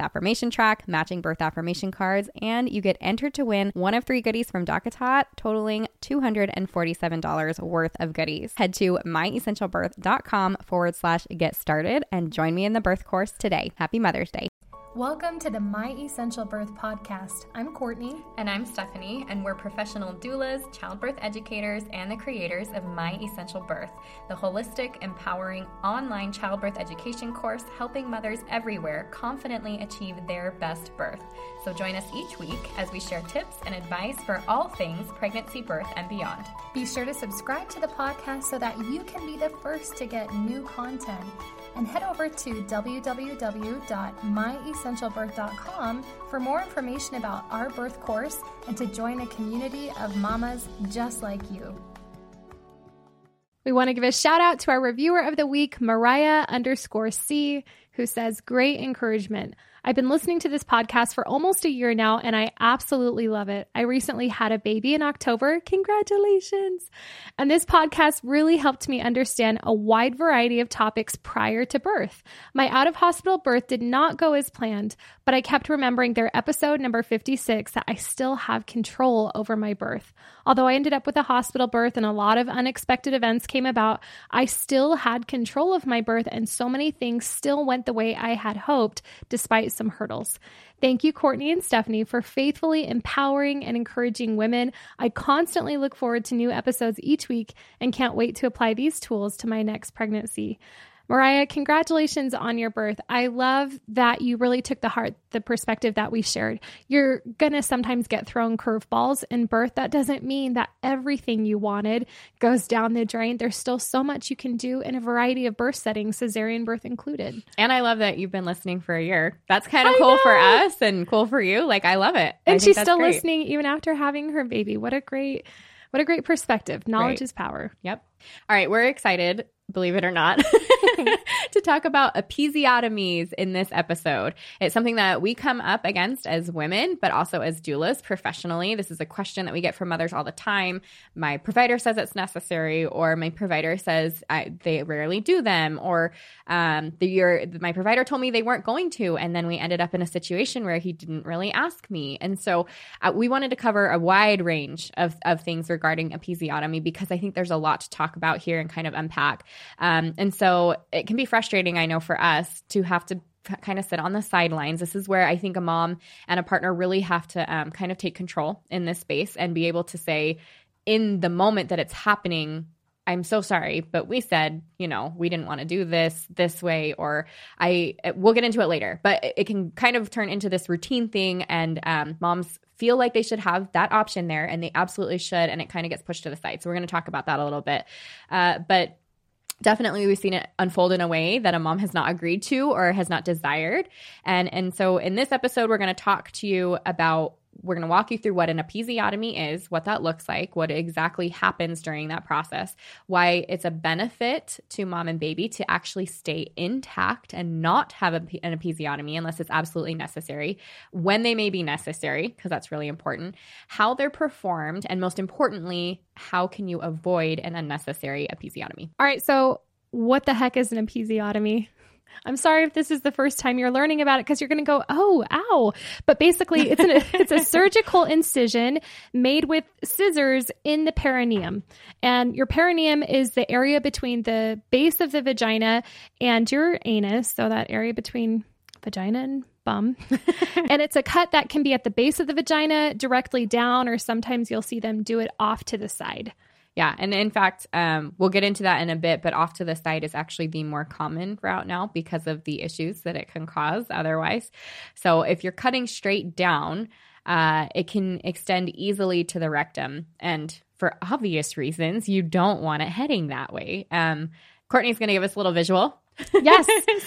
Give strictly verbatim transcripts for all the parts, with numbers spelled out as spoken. affirmation track, matching birth affirmation cards, and you get entered to win one of three goodies from DockATot, totaling two hundred forty-seven dollars worth of goodies. Head to myessentialbirth.com forward slash get started and join me in the birth course today. Happy Mother's Day. Welcome to the My Essential Birth podcast. I'm Courtney. And I'm Stephanie, and we're professional doulas, childbirth educators, and the creators of My Essential Birth, the holistic, empowering online childbirth education course helping mothers everywhere confidently achieve their best birth. So join us each week as we share tips and advice for all things pregnancy, birth, and beyond. Be sure to subscribe to the podcast so that you can be the first to get new content. And head over to w w w dot my essential birth dot com for more information about our birth course and to join a community of mamas just like you. We want to give a shout out to our reviewer of the week, Mariah underscore C, who says, great encouragement. I've been listening to this podcast for almost a year now, and I absolutely love it. I recently had a baby in October. Congratulations. And this podcast really helped me understand a wide variety of topics prior to birth. My out-of-hospital birth did not go as planned, but I kept remembering their episode number fifty-six that I still have control over my birth. Although I ended up with a hospital birth and a lot of unexpected events came about, I still had control of my birth, and so many things still went the way I had hoped, despite some hurdles. Thank you, Courtney and Stephanie, for faithfully empowering and encouraging women. I constantly look forward to new episodes each week and can't wait to apply these tools to my next pregnancy. Mariah, congratulations on your birth. I love that you really took to heart the perspective that we shared. You're going to sometimes get thrown curveballs in birth. That doesn't mean that everything you wanted goes down the drain. There's still so much you can do in a variety of birth settings, cesarean birth included. And I love that you've been listening for a year. That's kind of cool for us and cool for you. Like, I love it. And she's still great. Listening even after having her baby. What a great, what a great perspective. Knowledge great. Is power. Yep. All right. We're excited, believe it or not, to talk about episiotomies in this episode. It's something that we come up against as women, but also as doulas professionally. This is a question that we get from mothers all the time. My provider says it's necessary, or my provider says I, they rarely do them, or um, the year, my provider told me they weren't going to, and then we ended up in a situation where he didn't really ask me. And so uh, we wanted to cover a wide range of, of things regarding episiotomy, because I think there's a lot to talk about here and kind of unpack. Um, and so it can be frustrating, I know, for us to have to kind of sit on the sidelines. This is where I think a mom and a partner really have to um, kind of take control in this space and be able to say, in the moment that it's happening, I'm so sorry, but we said, you know, we didn't want to do this this way, or I, we'll get into it later, but it can kind of turn into this routine thing, and um, moms feel like they should have that option there, and they absolutely should, and it kind of gets pushed to the side. So we're going to talk about that a little bit, uh, but definitely we've seen it unfold in a way that a mom has not agreed to or has not desired. And and so in this episode, we're going to talk to you about, we're going to walk you through what an episiotomy is, what that looks like, what exactly happens during that process, why it's a benefit to mom and baby to actually stay intact and not have a, an episiotomy unless it's absolutely necessary, when they may be necessary, because that's really important, how they're performed, and most importantly, how can you avoid an unnecessary episiotomy. All right, so what the heck is an episiotomy? I'm sorry if this is the first time you're learning about it, because you're going to go, oh, ow. But basically, it's, an, it's a surgical incision made with scissors in the perineum. And your perineum is the area between the base of the vagina and your anus. So that area between vagina and bum. And it's a cut that can be at the base of the vagina, directly down, or sometimes you'll see them do it off to the side. Yeah. And in fact, um, we'll get into that in a bit, but off to the side is actually the more common route now because of the issues that it can cause otherwise. So if you're cutting straight down, uh, it can extend easily to the rectum. And for obvious reasons, you don't want it heading that way. Um, Courtney's going to give us a little visual Yes.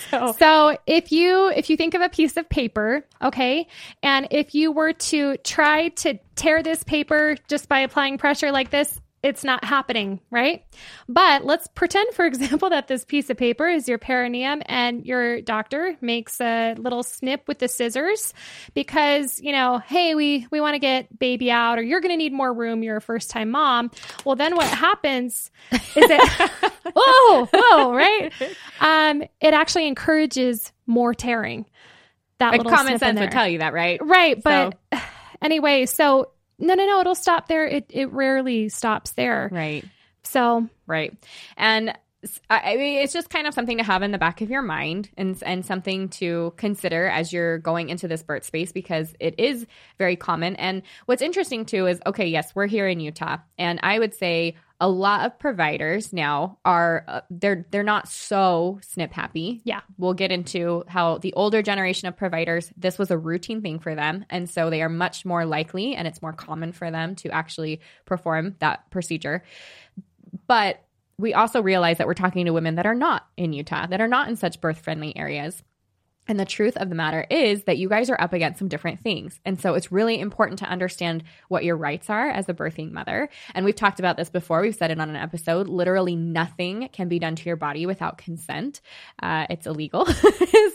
so. so if you if you think of a piece of paper, okay, and if you were to try to tear this paper just by applying pressure like this, it's not happening, right? But let's pretend, for example, that this piece of paper is your perineum and your doctor makes a little snip with the scissors because, you know, hey, we, we want to get baby out, or you're going to need more room. You're a first-time mom. Well, then what happens is it, whoa, whoa, right? Um, it actually encourages more tearing. That like little common sense would tell you that, right? Right. But so. anyway, so No, no, no, it'll stop there. It it rarely stops there. Right. So. Right. And I mean, it's just kind of something to have in the back of your mind and and something to consider as you're going into this birth space, because it is very common. And what's interesting too is, okay, yes, we're here in Utah. And I would say a lot of providers now are, uh, they're, they're not so snip happy. Yeah. We'll get into how the older generation of providers, this was a routine thing for them. And so they are much more likely, and it's more common for them to actually perform that procedure. But we also realize that we're talking to women that are not in Utah, that are not in such birth-friendly areas. And the truth of the matter is that you guys are up against some different things. And so it's really important to understand what your rights are as a birthing mother. And we've talked about this before. We've said it on an episode. Literally nothing can be done to your body without consent. Uh, it's illegal.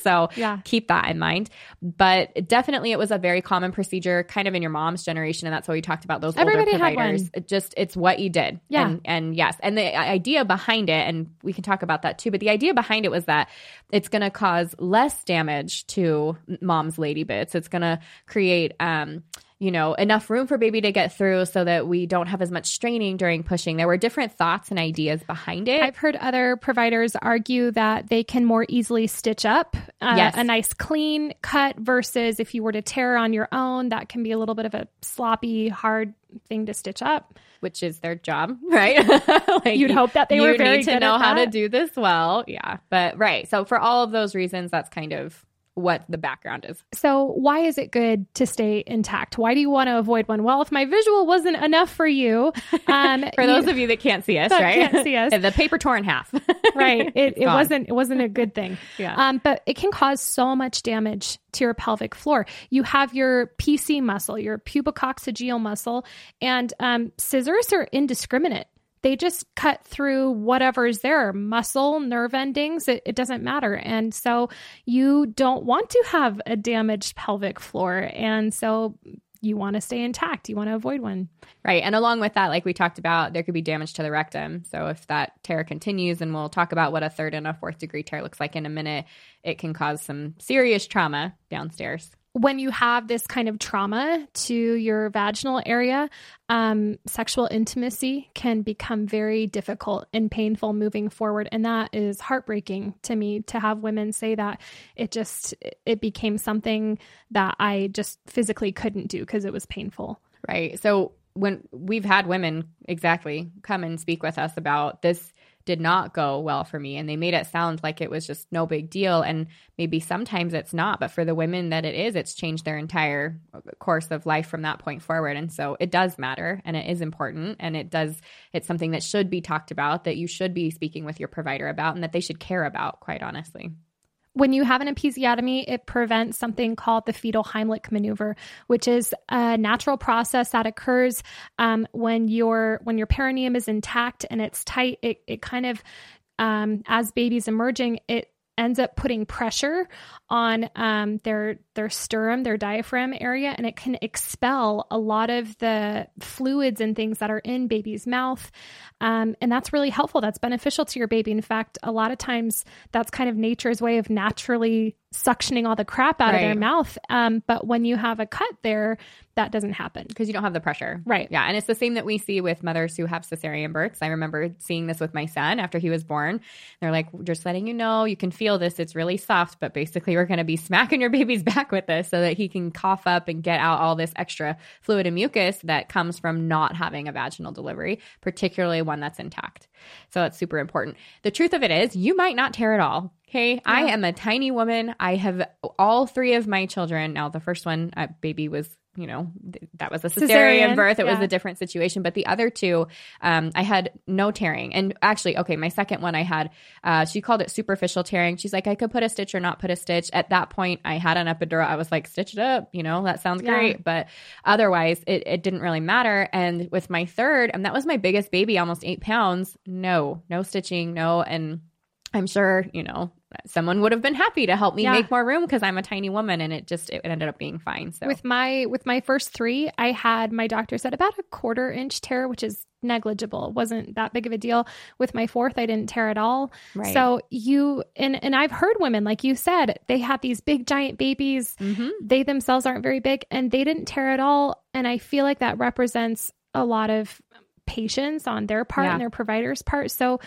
So yeah. Keep that in mind. But definitely it was a very common procedure kind of in your mom's generation. And that's why we talked about those Everybody older providers. Had one. It just, it's what you did. Yeah. And, and yes. And the idea behind it, and we can talk about that too, but the idea behind it was that it's going to cause less damage. damage to mom's lady bits. It's going to create, um, you know, enough room for baby to get through so that we don't have as much straining during pushing. There were different thoughts and ideas behind it. I've heard other providers argue that they can more easily stitch up uh, yes. a nice clean cut versus if you were to tear on your own, that can be a little bit of a sloppy, hard thing to stitch up, which is their job, right? like You'd hope that they were very need to good know at how that. to do this well. Yeah, but right. So for all of those reasons, that's kind of what the background is. So why is it good to stay intact? Why do you want to avoid one? Well, if my visual wasn't enough for you, um, for those you, of you that can't see us, right? Can't see us. The paper tore in half. Right. It, it wasn't. It wasn't a good thing. Yeah. Um, but it can cause so much damage to your pelvic floor. You have your P C muscle, your pubococcygeal muscle, and um, scissors are indiscriminate. They just cut through whatever's there, muscle, nerve endings, it, it doesn't matter. And so you don't want to have a damaged pelvic floor. And so you want to stay intact. You want to avoid one. Right. And along with that, like we talked about, there could be damage to the rectum. So if that tear continues, and we'll talk about what a third and a fourth degree tear looks like in a minute, it can cause some serious trauma downstairs. When you have this kind of trauma to your vaginal area, um, sexual intimacy can become very difficult and painful moving forward. And that is heartbreaking to me to have women say that. It just, it became something that I just physically couldn't do because it was painful. Right. So when we've had women exactly come and speak with us about this, did not go well for me. And they made it sound like it was just no big deal. And maybe sometimes it's not, but for the women that it is, it's changed their entire course of life from that point forward. And so it does matter, and it is important. And it does, it's something that should be talked about, that you should be speaking with your provider about, and that they should care about, quite honestly. When you have an episiotomy, it prevents something called the fetal Heimlich maneuver, which is a natural process that occurs um, when your when your perineum is intact and it's tight. It it kind of, um, as baby's emerging, it ends up putting pressure on um, their their sternum, their diaphragm area, and it can expel a lot of the fluids and things that are in baby's mouth. Um, and that's really helpful. That's beneficial to your baby. In fact, a lot of times that's kind of nature's way of naturally suctioning all the crap out right. of their mouth. Um, but when you have a cut there, that doesn't happen. Because you don't have the pressure. Right. Yeah. And it's the same that we see with mothers who have cesarean births. I remember seeing this with my son after he was born. They're like, just letting you know, you can feel this. It's really soft, but basically we're going to be smacking your baby's back with this so that he can cough up and get out all this extra fluid and mucus that comes from not having a vaginal delivery, particularly one that's intact. So that's super important. The truth of it is you might not tear at all. Okay. Yeah. I am a tiny woman. I have all three of my children. Now, the first one, uh, baby was you know, th- that was a cesarean, cesarean birth. It yeah. was a different situation. But the other two, um, I had no tearing. And actually, okay, my second one I had, uh, she called it superficial tearing. She's like, I could put a stitch or not put a stitch. At that point, I had an epidural. I was like, stitch it up. You know, that sounds yeah. great. But otherwise, it, it didn't really matter. And with my third, and that was my biggest baby, almost eight pounds, no, no stitching, no. And I'm sure, you know, someone would have been happy to help me yeah. make more room because I'm a tiny woman, and it just it ended up being fine. So with my with my first three, I had, my doctor said, about a quarter inch tear, which is negligible. It wasn't that big of a deal. With my fourth, I didn't tear at all. Right. So you and and I've heard women, like you said, they have these big giant babies. Mm-hmm. They themselves aren't very big, and they didn't tear at all. And I feel like that represents a lot of patience on their part yeah. and their provider's part. So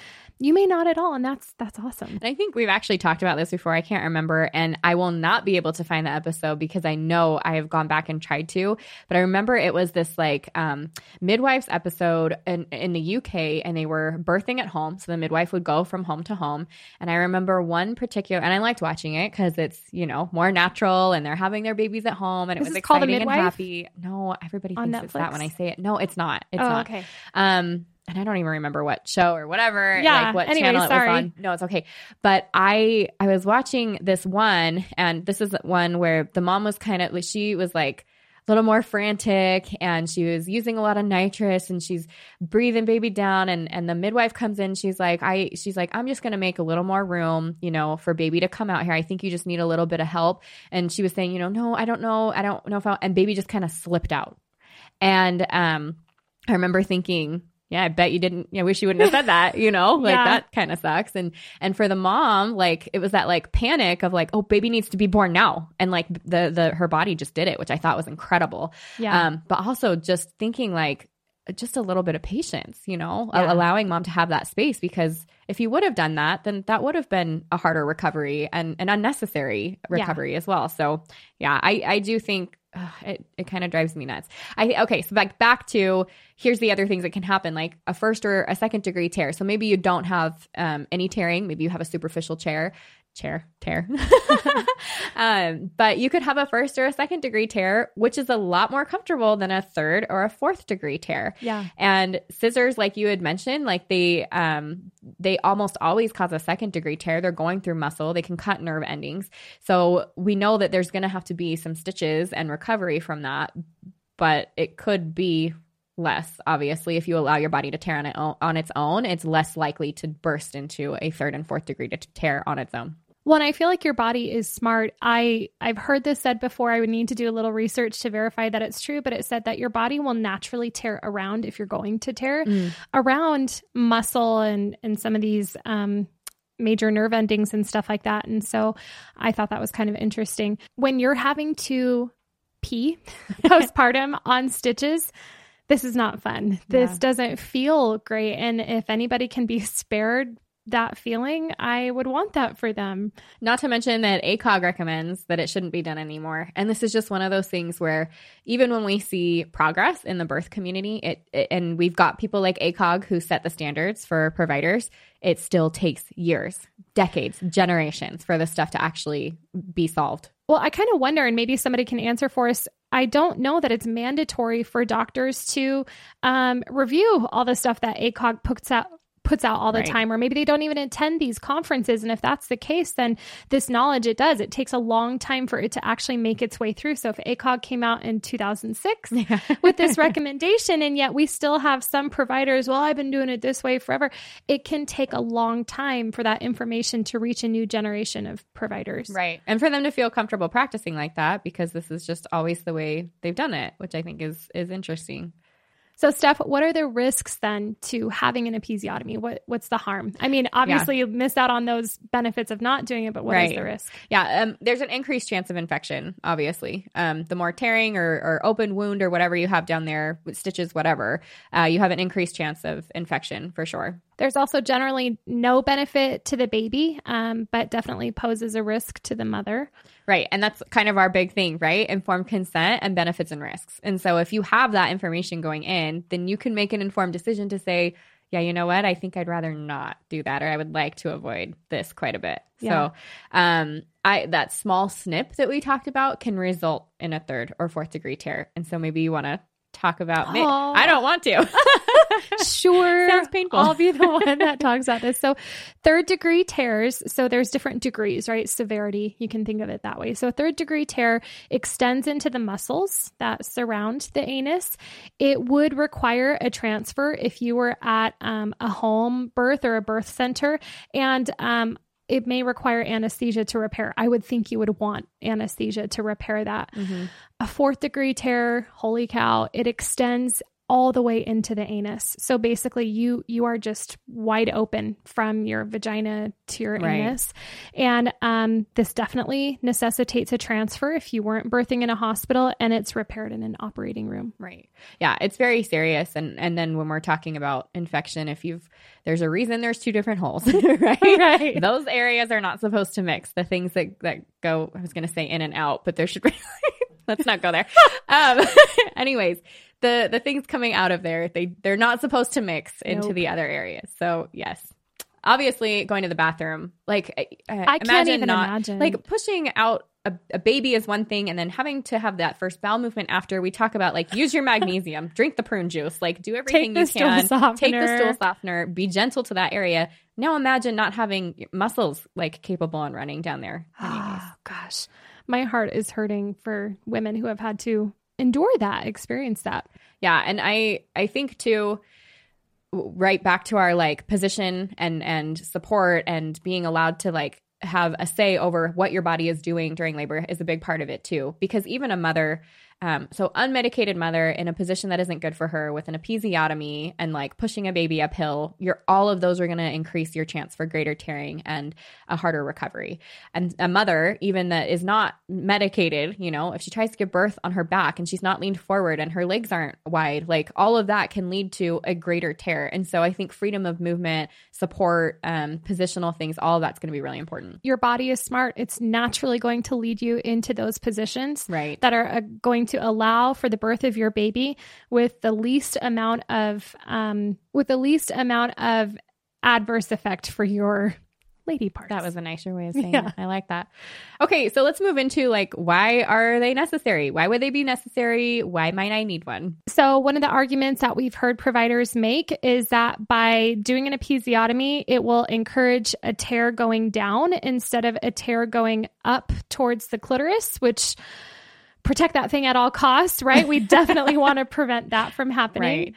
you may not at all. And that's, that's awesome. And I think we've actually talked about this before. I can't remember. And I will not be able to find the episode because I know I have gone back and tried to, but I remember it was this like um, midwife's episode in, in the U K, and they were birthing at home. So the midwife would go from home to home. And I remember one particular, and I liked watching it because it's, you know, more natural and they're having their babies at home, and it was exciting and happy. No, everybody thinks it's that when I say it. No, it's not. It's not. Okay. Um, and I don't even remember what show or whatever, yeah. like what anyway, channel it sorry. was on. No, it's okay. But I, I was watching this one, and this is one where the mom was kind of, she was like a little more frantic, and she was using a lot of nitrous, and she's breathing baby down, and, and the midwife comes in. She's like, I, she's like, I'm just going to make a little more room, you know, for baby to come out here. I think you just need a little bit of help. And she was saying, you know, no, I don't know. I don't know if I'll, and baby just kind of slipped out. And, um, I remember thinking, yeah, I bet you didn't, I wish you wouldn't have said that, you know, like yeah. that kind of sucks. And, and for the mom, like it was that like panic of like, oh, baby needs to be born now. And like the, the, her body just did it, which I thought was incredible. Yeah. Um, but also just thinking like just a little bit of patience, you know, yeah. allowing mom to have that space, because if you would have done that, then that would have been a harder recovery and an unnecessary recovery yeah. as well. So yeah, I, I do think, Ugh, it it kind of drives me nuts. I okay, so back back to here's the other things that can happen, like a first or a second degree tear. So maybe you don't have um, any tearing, maybe you have a superficial tear, tear, tear. um, but you could have a first or a second degree tear, which is a lot more comfortable than a third or a fourth degree tear. Yeah. And scissors, like you had mentioned, like they um they almost always cause a second degree tear. They're going through muscle. They can cut nerve endings. So we know that there's going to have to be some stitches and recovery from that, but it could be less. Obviously, if you allow your body to tear on, it o- on its own, it's less likely to burst into a third and fourth degree to tear on its own. Well, and I feel like your body is smart. I, I've heard this said before. I would need to do a little research to verify that it's true, but it said that your body will naturally tear around, if you're going to tear mm. around muscle and, and some of these um, major nerve endings and stuff like that. And so I thought that was kind of interesting. When you're having to pee postpartum on stitches, this is not fun. This yeah. doesn't feel great. And if anybody can be spared that feeling, I would want that for them. Not to mention that A C O G recommends that it shouldn't be done anymore. And this is just one of those things where even when we see progress in the birth community, it, it and we've got people like A C O G who set the standards for providers, it still takes years, decades, generations for this stuff to actually be solved. Well, I kind of wonder, and maybe somebody can answer for us, I don't know that it's mandatory for doctors to um, review all the stuff that A C O G puts out puts out all the right. time, or maybe they don't even attend these conferences. And if that's the case, then this knowledge, it does, it takes a long time for it to actually make its way through. So if A C O G came out in two thousand six yeah. with this recommendation, and yet we still have some providers, well, I've been doing it this way forever. It can take a long time for that information to reach a new generation of providers. Right. And for them to feel comfortable practicing like that, because this is just always the way they've done it, which I think is, is interesting. So Steph, what are the risks then to having an episiotomy? What What's the harm? I mean, obviously yeah. you miss out on those benefits of not doing it, but what right. is the risk? Yeah, um, there's an increased chance of infection, obviously. Um, the more tearing or, or open wound or whatever you have down there, stitches, whatever, uh, you have an increased chance of infection for sure. There's also generally no benefit to the baby, um, but definitely poses a risk to the mother. Right. And that's kind of our big thing, right? Informed consent and benefits and risks. And so if you have that information going in, then you can make an informed decision to say, yeah, you know what? I think I'd rather not do that, or I would like to avoid this quite a bit. Yeah. So um, I that small snip that we talked about can result in a third or fourth degree tear. And so maybe you want to talk about oh. – I don't want to. Sure. Sounds painful. I'll be the one that talks about this. So third degree tears. So there's different degrees, right? Severity. You can think of it that way. So third degree tear extends into the muscles that surround the anus. It would require a transfer if you were at um, a home birth or a birth center, and um, it may require anesthesia to repair. I would think you would want anesthesia to repair that. Mm-hmm. A fourth degree tear, holy cow, it extends all the way into the anus. So basically you, you are just wide open from your vagina to your right. anus. And, um, this definitely necessitates a transfer if you weren't birthing in a hospital, and it's repaired in an operating room. Right. Yeah. It's very serious. And, and then when we're talking about infection, if you've, there's a reason there's two different holes, right? Right. Those areas are not supposed to mix. The things that, that go, I was going to say in and out, but there should be, let's not go there. Um, anyways, The the things coming out of there, they, they're not supposed to mix into nope. the other areas. So, yes. Obviously, going to the bathroom. Like, uh, I imagine can't even not, imagine. Like, pushing out a, a baby is one thing, and then having to have that first bowel movement after. We talk about, like, use your magnesium, drink the prune juice. Like, do everything you can. Take the stool softener. Be gentle to that area. Now, imagine not having muscles, like, capable and running down there. Anyways. Oh, gosh. My heart is hurting for women who have had to endure that, experience that. Yeah. And I, I think too, right back to our like position and, and support and being allowed to like have a say over what your body is doing during labor is a big part of it too. Because even a mother, um, so unmedicated mother in a position that isn't good for her with an episiotomy and like pushing a baby uphill, you're, all of those are going to increase your chance for greater tearing and a harder recovery. And a mother, even that is not medicated, you know, if she tries to give birth on her back and she's not leaned forward and her legs aren't wide, like all of that can lead to a greater tear. And so I think freedom of movement, support, um, positional things, all of that's going to be really important. Your body is smart. It's naturally going to lead you into those positions right. that are uh, going to to allow for the birth of your baby with the least amount of, um, with the least amount of adverse effect for your lady parts. That was a nicer way of saying yeah. that. I like that. Okay. So let's move into like, why are they necessary? Why would they be necessary? Why might I need one? So one of the arguments that we've heard providers make is that by doing an episiotomy, it will encourage a tear going down instead of a tear going up towards the clitoris, which protect that thing at all costs, right? We definitely want to prevent that from happening. Right.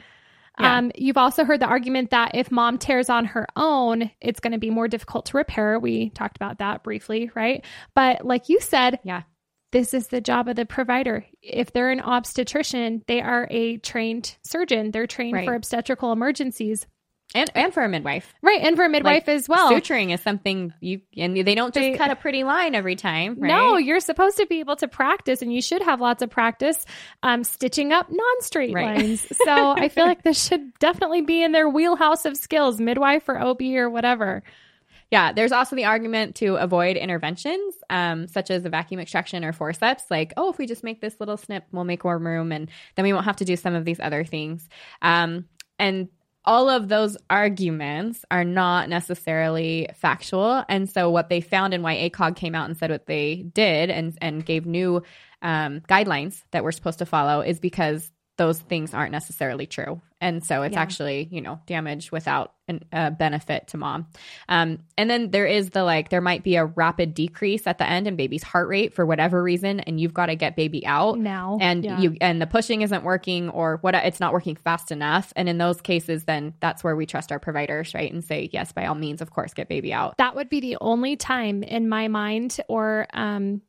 Yeah. Um, you've also heard the argument that if mom tears on her own, it's going to be more difficult to repair. We talked about that briefly, right? But like you said, yeah, this is the job of the provider. If they're an obstetrician, they are a trained surgeon. They're trained right. for obstetrical emergencies. And and for a midwife. Right. And for a midwife like, as well. Suturing is something you, and they don't just they, cut a pretty line every time. Right? No, you're supposed to be able to practice, and you should have lots of practice um, stitching up non-straight right. lines. So I feel like this should definitely be in their wheelhouse of skills, midwife or O B or whatever. Yeah. There's also the argument to avoid interventions, um, such as a vacuum extraction or forceps. Like, oh, if we just make this little snip, we'll make more room, and then we won't have to do some of these other things. Um, and all of those arguments are not necessarily factual. And so what they found and why A C O G came out and said what they did and, and gave new um, guidelines that we're supposed to follow is because those things aren't necessarily true. And so it's yeah. actually, you know, damage without a uh, benefit to mom. Um, and then there is the like, there might be a rapid decrease at the end in baby's heart rate for whatever reason, and you've got to get baby out now. And yeah. you and the pushing isn't working, or what it's not working fast enough. And in those cases, then that's where we trust our providers, right? And say, yes, by all means, of course, get baby out. That would be the only time in my mind, or um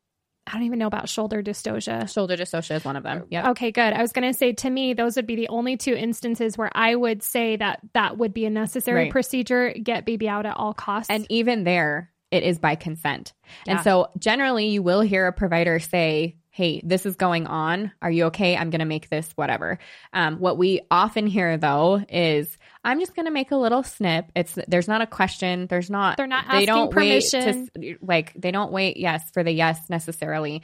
I don't even know about shoulder dystocia. Shoulder dystocia is one of them. Yeah. Okay, good. I was going to say, to me, those would be the only two instances where I would say that that would be a necessary right. procedure, get baby out at all costs. And even there, it is by consent. Yeah. And so generally you will hear a provider say, hey, this is going on. Are you okay? I'm going to make this whatever. Um, what we often hear though is, I'm just going to make a little snip. It's there's not a question. There's not. They're not asking they don't permission. Wait to, like they don't wait. Yes, for the yes necessarily,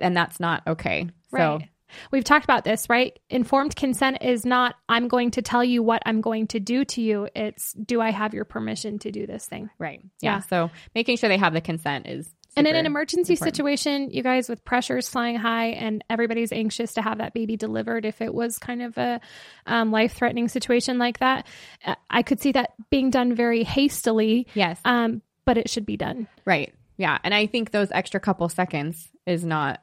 and that's not okay. Right. So We've talked about this, right? Informed consent is not, I'm going to tell you what I'm going to do to you. It's, do I have your permission to do this thing? Right. Yeah. yeah. So making sure they have the consent is And in an emergency important. situation, you guys, with pressures flying high and everybody's anxious to have that baby delivered, if it was kind of a um, life-threatening situation like that, I could see that being done very hastily. Yes. Um, but it should be done. Right. Yeah. And I think those extra couple seconds is not,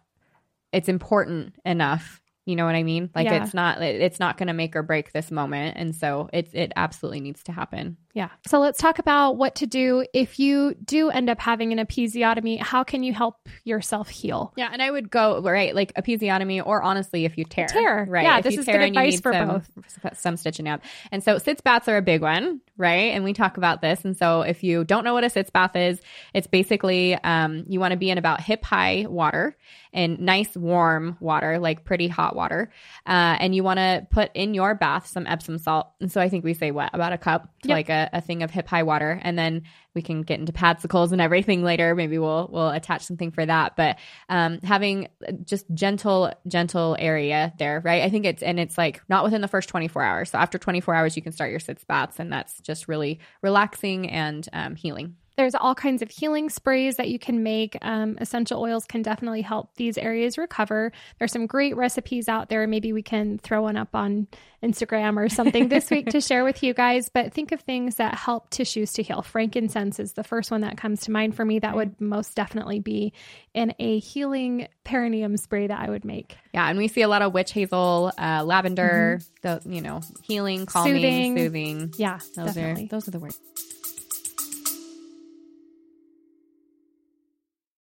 it's important enough. You know what I mean? Like yeah. it's not, it's not going to make or break this moment. And so it, it absolutely needs to happen. Yeah. So let's talk about what to do if you do end up having an episiotomy. How can you help yourself heal? Yeah. And I would go, right, like episiotomy, or honestly, if you tear. Tear. Right. Yeah. If this you is tear good and advice you need for some, both. Some stitching out. And so sitz baths are a big one, right? And we talk about this. And so if you don't know what a sitz bath is, it's basically um, you want to be in about hip high water and nice warm water, like pretty hot water, uh, and you want to put in your bath some Epsom salt. And so I think we say, what, about a cup, to yep. like a, a thing of hip high water. And then we can get into padsicles and everything later. Maybe we'll, we'll attach something for that. But um, having just gentle, gentle area there, right? I think it's, and it's like not within the first twenty-four hours. So after twenty-four hours, you can start your sitz baths, and that's just really relaxing and um, healing. There's all kinds of healing sprays that you can make. Um, essential oils can definitely help these areas recover. There's some great recipes out there. Maybe we can throw one up on Instagram or something this week to share with you guys. But think of things that help tissues to heal. Frankincense is the first one that comes to mind for me. That would most definitely be in a healing perineum spray that I would make. Yeah, and we see a lot of witch hazel, uh, lavender, mm-hmm. the, you know, healing, calming, soothing. soothing. Yeah, those definitely. are those are the words.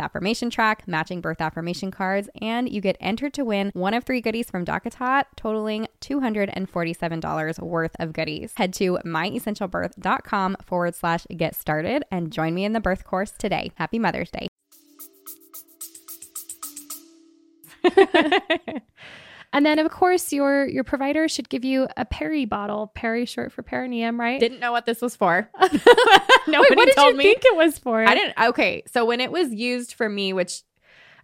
affirmation track, matching birth affirmation cards, and you get entered to win one of three goodies from DockATot, totaling two hundred forty-seven dollars worth of goodies. Head to myessentialbirth.com forward slash get started and join me in the birth course today. Happy Mother's Day. And then, of course, your your provider should give you a peri bottle. Peri, short for perineum, right? Didn't know what this was for. Nobody Wait, what did told you me. Think it was for? I didn't. Okay, so when it was used for me, which,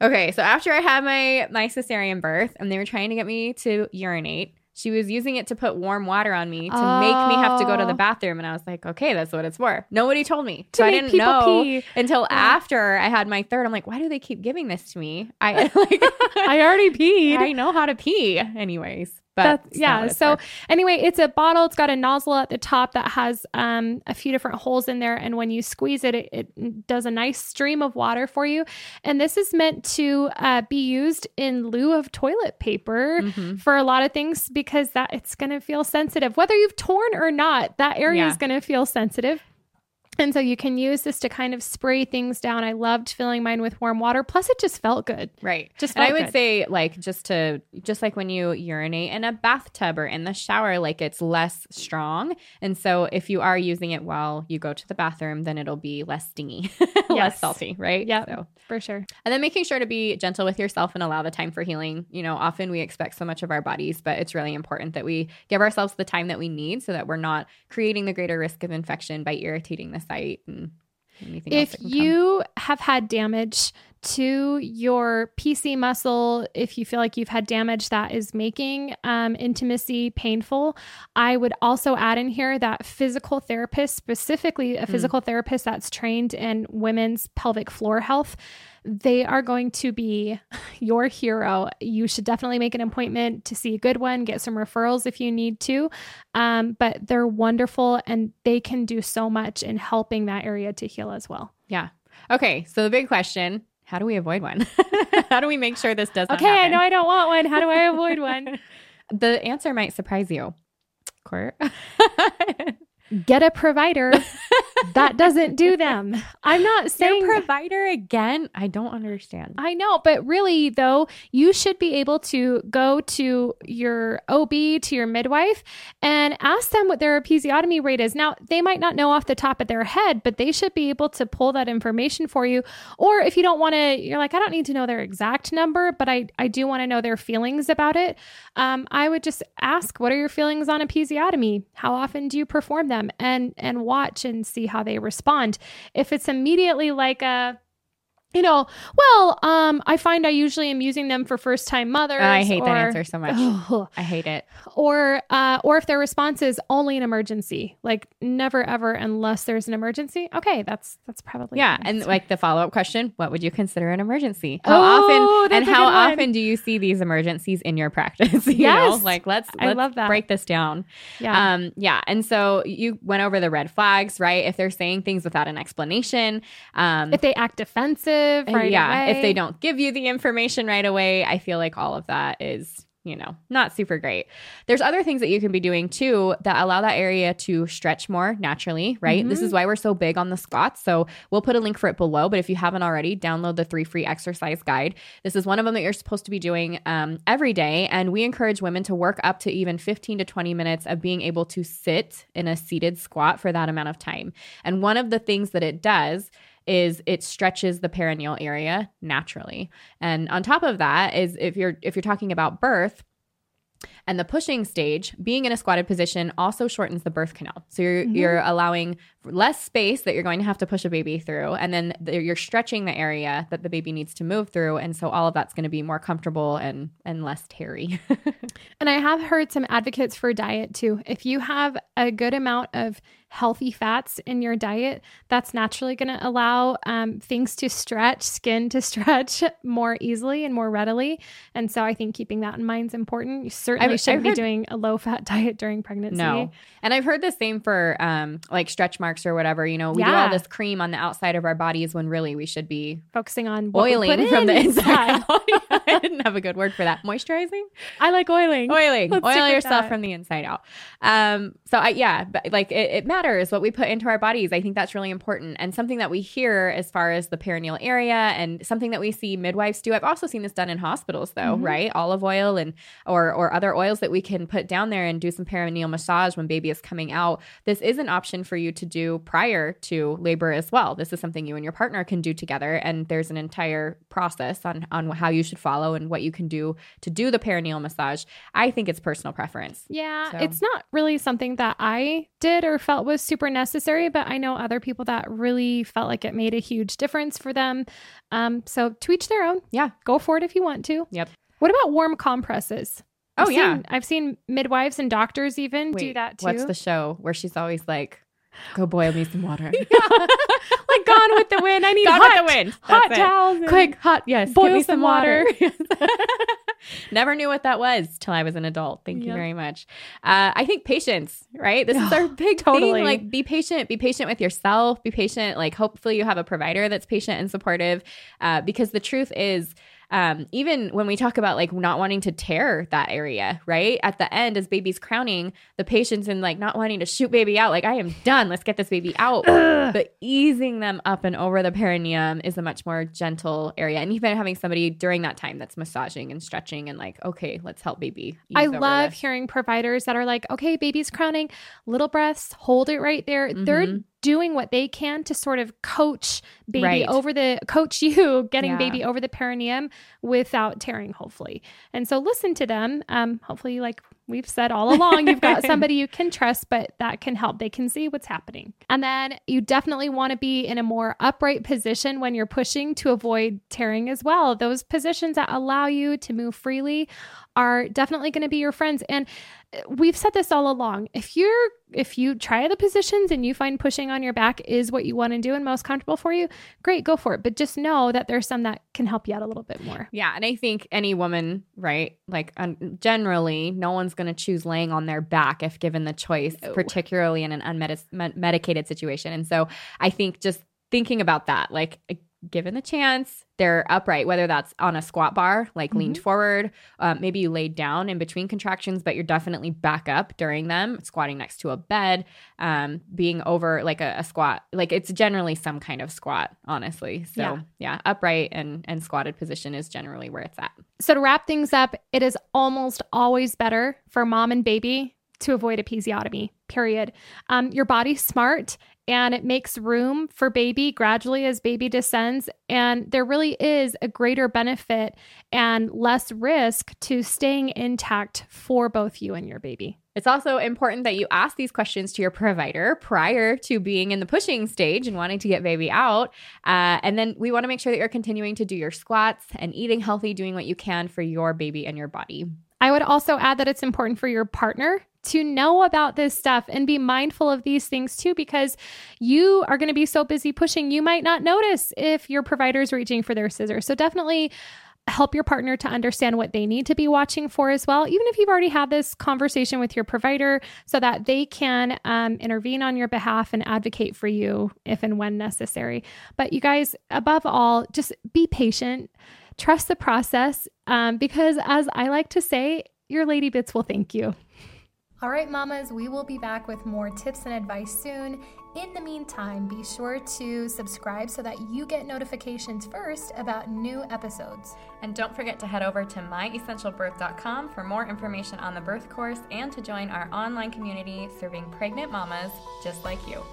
okay, so after I had my my cesarean birth, and they were trying to get me to urinate, she was using it to put warm water on me to oh. make me have to go to the bathroom. And I was like, okay, that's what it's for. Nobody told me. To so I didn't know pee. until yeah. after I had my third. I'm like, why do they keep giving this to me? I like, I already peed. I know how to pee. Anyways. But That's, yeah. So for. anyway, it's a bottle. It's got a nozzle at the top that has um, a few different holes in there. And when you squeeze it, it, it does a nice stream of water for you. And this is meant to uh, be used in lieu of toilet paper mm-hmm. for a lot of things, because that it's going to feel sensitive. Whether you've torn or not, that area yeah. is going to feel sensitive. And so you can use this to kind of spray things down. I loved filling mine with warm water. Plus, it just felt good. Right. Just felt and I would good. say, like, just to, just like when you urinate in a bathtub or in the shower, like, it's less strong. And so if you are using it while you go to the bathroom, then it'll be less stingy, yes. less salty, right? Yeah, so. for sure. And then making sure to be gentle with yourself and allow the time for healing. You know, often we expect so much of our bodies, but it's really important that we give ourselves the time that we need so that we're not creating the greater risk of infection by irritating the site and anything else. If you have had damage to your P C muscle, if you feel like you've had damage that is making um, intimacy painful, I would also add in here that physical therapists, specifically a mm. physical therapist that's trained in women's pelvic floor health, they are going to be your hero. You should definitely make an appointment to see a good one, get some referrals if you need to. Um, but they're wonderful, and they can do so much in helping that area to heal as well. Yeah. Okay. So the big question, how do we avoid one? How do we make sure this doesn't okay, happen? Okay, I know I don't want one. How do I avoid one? The answer might surprise you, Court. get a provider that doesn't do them. I'm not saying your provider again. I don't understand. I know, but really though, you should be able to go to your O B, to your midwife, and ask them what their episiotomy rate is. Now, they might not know off the top of their head, but they should be able to pull that information for you. Or if you don't want to, you're like, I don't need to know their exact number, but I, I do want to know their feelings about it. Um, I would just ask, what are your feelings on episiotomy? How often do you perform them? and and watch and see how they respond. If it's immediately like a, you know, well, um, I find I usually am using them for first time mothers. I hate or, that answer so much. Oh, I hate it. Or, uh, or if their response is only an emergency, like never, ever, unless there's an emergency. Okay. That's, that's probably. Yeah. And like the follow-up question, what would you consider an emergency? How oh, often, and how often do you see these emergencies in your practice? You yes. know? Like let's, let's I love that. break this down. Yeah. Um, yeah. And so you went over the red flags, right? If they're saying things without an explanation, um, if they act defensive, Right yeah, away. If they don't give you the information right away, I feel like all of that is, you know, not super great. There's other things that you can be doing too that allow that area to stretch more naturally, right? Mm-hmm. This is why we're so big on the squats. So we'll put a link for it below, but if you haven't already, download the three free exercise guide. This is one of them that you're supposed to be doing um, every day. And we encourage women to work up to even fifteen to twenty minutes of being able to sit in a seated squat for that amount of time. And one of the things that it does is it stretches the perineal area naturally. And on top of that is if you're if you're talking about birth and the pushing stage, being in a squatted position also shortens the birth canal. So you're, mm-hmm. you're allowing less space that you're going to have to push a baby through, and then the, you're stretching the area that the baby needs to move through. And so all of that's going to be more comfortable and, and less teary. And I have heard some advocates for diet too. If you have a good amount of healthy fats in your diet, that's naturally going to allow um, things to stretch, skin to stretch more easily and more readily. And so I think keeping that in mind is important. You certainly I, shouldn't I've be heard, doing a low fat diet during pregnancy. No. And I've heard the same for um, like stretch marks or whatever. You know, we yeah. do all this cream on the outside of our bodies when really we should be focusing on oiling from the inside. out. I didn't have a good word for that. Moisturizing? I like oiling. Oiling. Let's Oil yourself that. from the inside out. Um, so I, yeah, but like it, it matters. Matters what we put into our bodies. I think that's really important. And something that we hear as far as the perineal area and something that we see midwives do. I've also seen this done in hospitals though, mm-hmm. right? Olive oil and or or other oils that we can put down there and do some perineal massage when baby is coming out. This is an option for you to do prior to labor as well. This is something you and your partner can do together, and there's an entire process on, on how you should follow and what you can do to do the perineal massage. I think it's personal preference. Yeah, so. It's not really something that I did or felt was super necessary, but I know other people that really felt like it made a huge difference for them. Um, so to each their own. Yeah. Go for it if you want to. Yep. What about warm compresses? Oh, I've yeah. Seen, I've seen midwives and doctors even Wait, do that too. What's the show where she's always like, go boil me some water. Yeah. Like Gone with the Wind. I need Gone hot, with the wind. hot towels. Quick, hot. Yes. Boil me some, some water. water. Never knew what that was till I was an adult. Thank yep. you very much. Uh, I think patience, right? This is our big totally. thing. Like be patient, be patient with yourself, be patient. Like hopefully you have a provider that's patient and supportive, uh, because the truth is, Um, even when we talk about like not wanting to tear that area, right? At the end, as baby's crowning, the patient's in like not wanting to shoot baby out. Like, I am done. Let's get this baby out. But easing them up and over the perineum is a much more gentle area. And even having somebody during that time that's massaging and stretching and like, okay, let's help baby. I love this. Hearing providers that are like, okay, baby's crowning, little breaths, hold it right there. Mm-hmm. They're doing what they can to sort of coach baby right. over the coach you getting yeah. baby over the perineum without tearing, hopefully. And so listen to them. Um, hopefully, like we've said all along, you've got somebody you can trust, but that can help. They can see what's happening. And then you definitely want to be in a more upright position when you're pushing to avoid tearing as well. Those positions that allow you to move freely are definitely going to be your friends. And we've said this all along. If you're, if you try the positions and you find pushing on your back is what you want to do and most comfortable for you, great, go for it. But just know that there's some that can help you out a little bit more. Yeah. And I think any woman, right? Like um, generally no one's going to choose laying on their back if given the choice, no. particularly in an unmedicated situation. And so I think just thinking about that, like given the chance, they're upright, whether that's on a squat bar, like mm-hmm. leaned forward. Um, maybe you lay down in between contractions, but you're definitely back up during them, squatting next to a bed, um, being over like a, a squat. Like it's generally some kind of squat, honestly. So yeah, yeah upright and, and squatted position is generally where it's at. So to wrap things up, it is almost always better for mom and baby to avoid a episiotomy, period. Um, your body's smart and it makes room for baby gradually as baby descends. And there really is a greater benefit and less risk to staying intact for both you and your baby. It's also important that you ask these questions to your provider prior to being in the pushing stage and wanting to get baby out. Uh, and then we want to make sure that you're continuing to do your squats and eating healthy, doing what you can for your baby and your body. I would also add that it's important for your partner to know about this stuff and be mindful of these things too, because you are going to be so busy pushing, you might not notice if your provider is reaching for their scissors. So definitely help your partner to understand what they need to be watching for as well, even if you've already had this conversation with your provider, so that they can um, intervene on your behalf and advocate for you if and when necessary. But you guys, above all, just be patient, trust the process, um, because as I like to say, your lady bits will thank you. All right, mamas, we will be back with more tips and advice soon. In the meantime, be sure to subscribe so that you get notifications first about new episodes. And don't forget to head over to my essential birth dot com for more information on the birth course and to join our online community serving pregnant mamas just like you.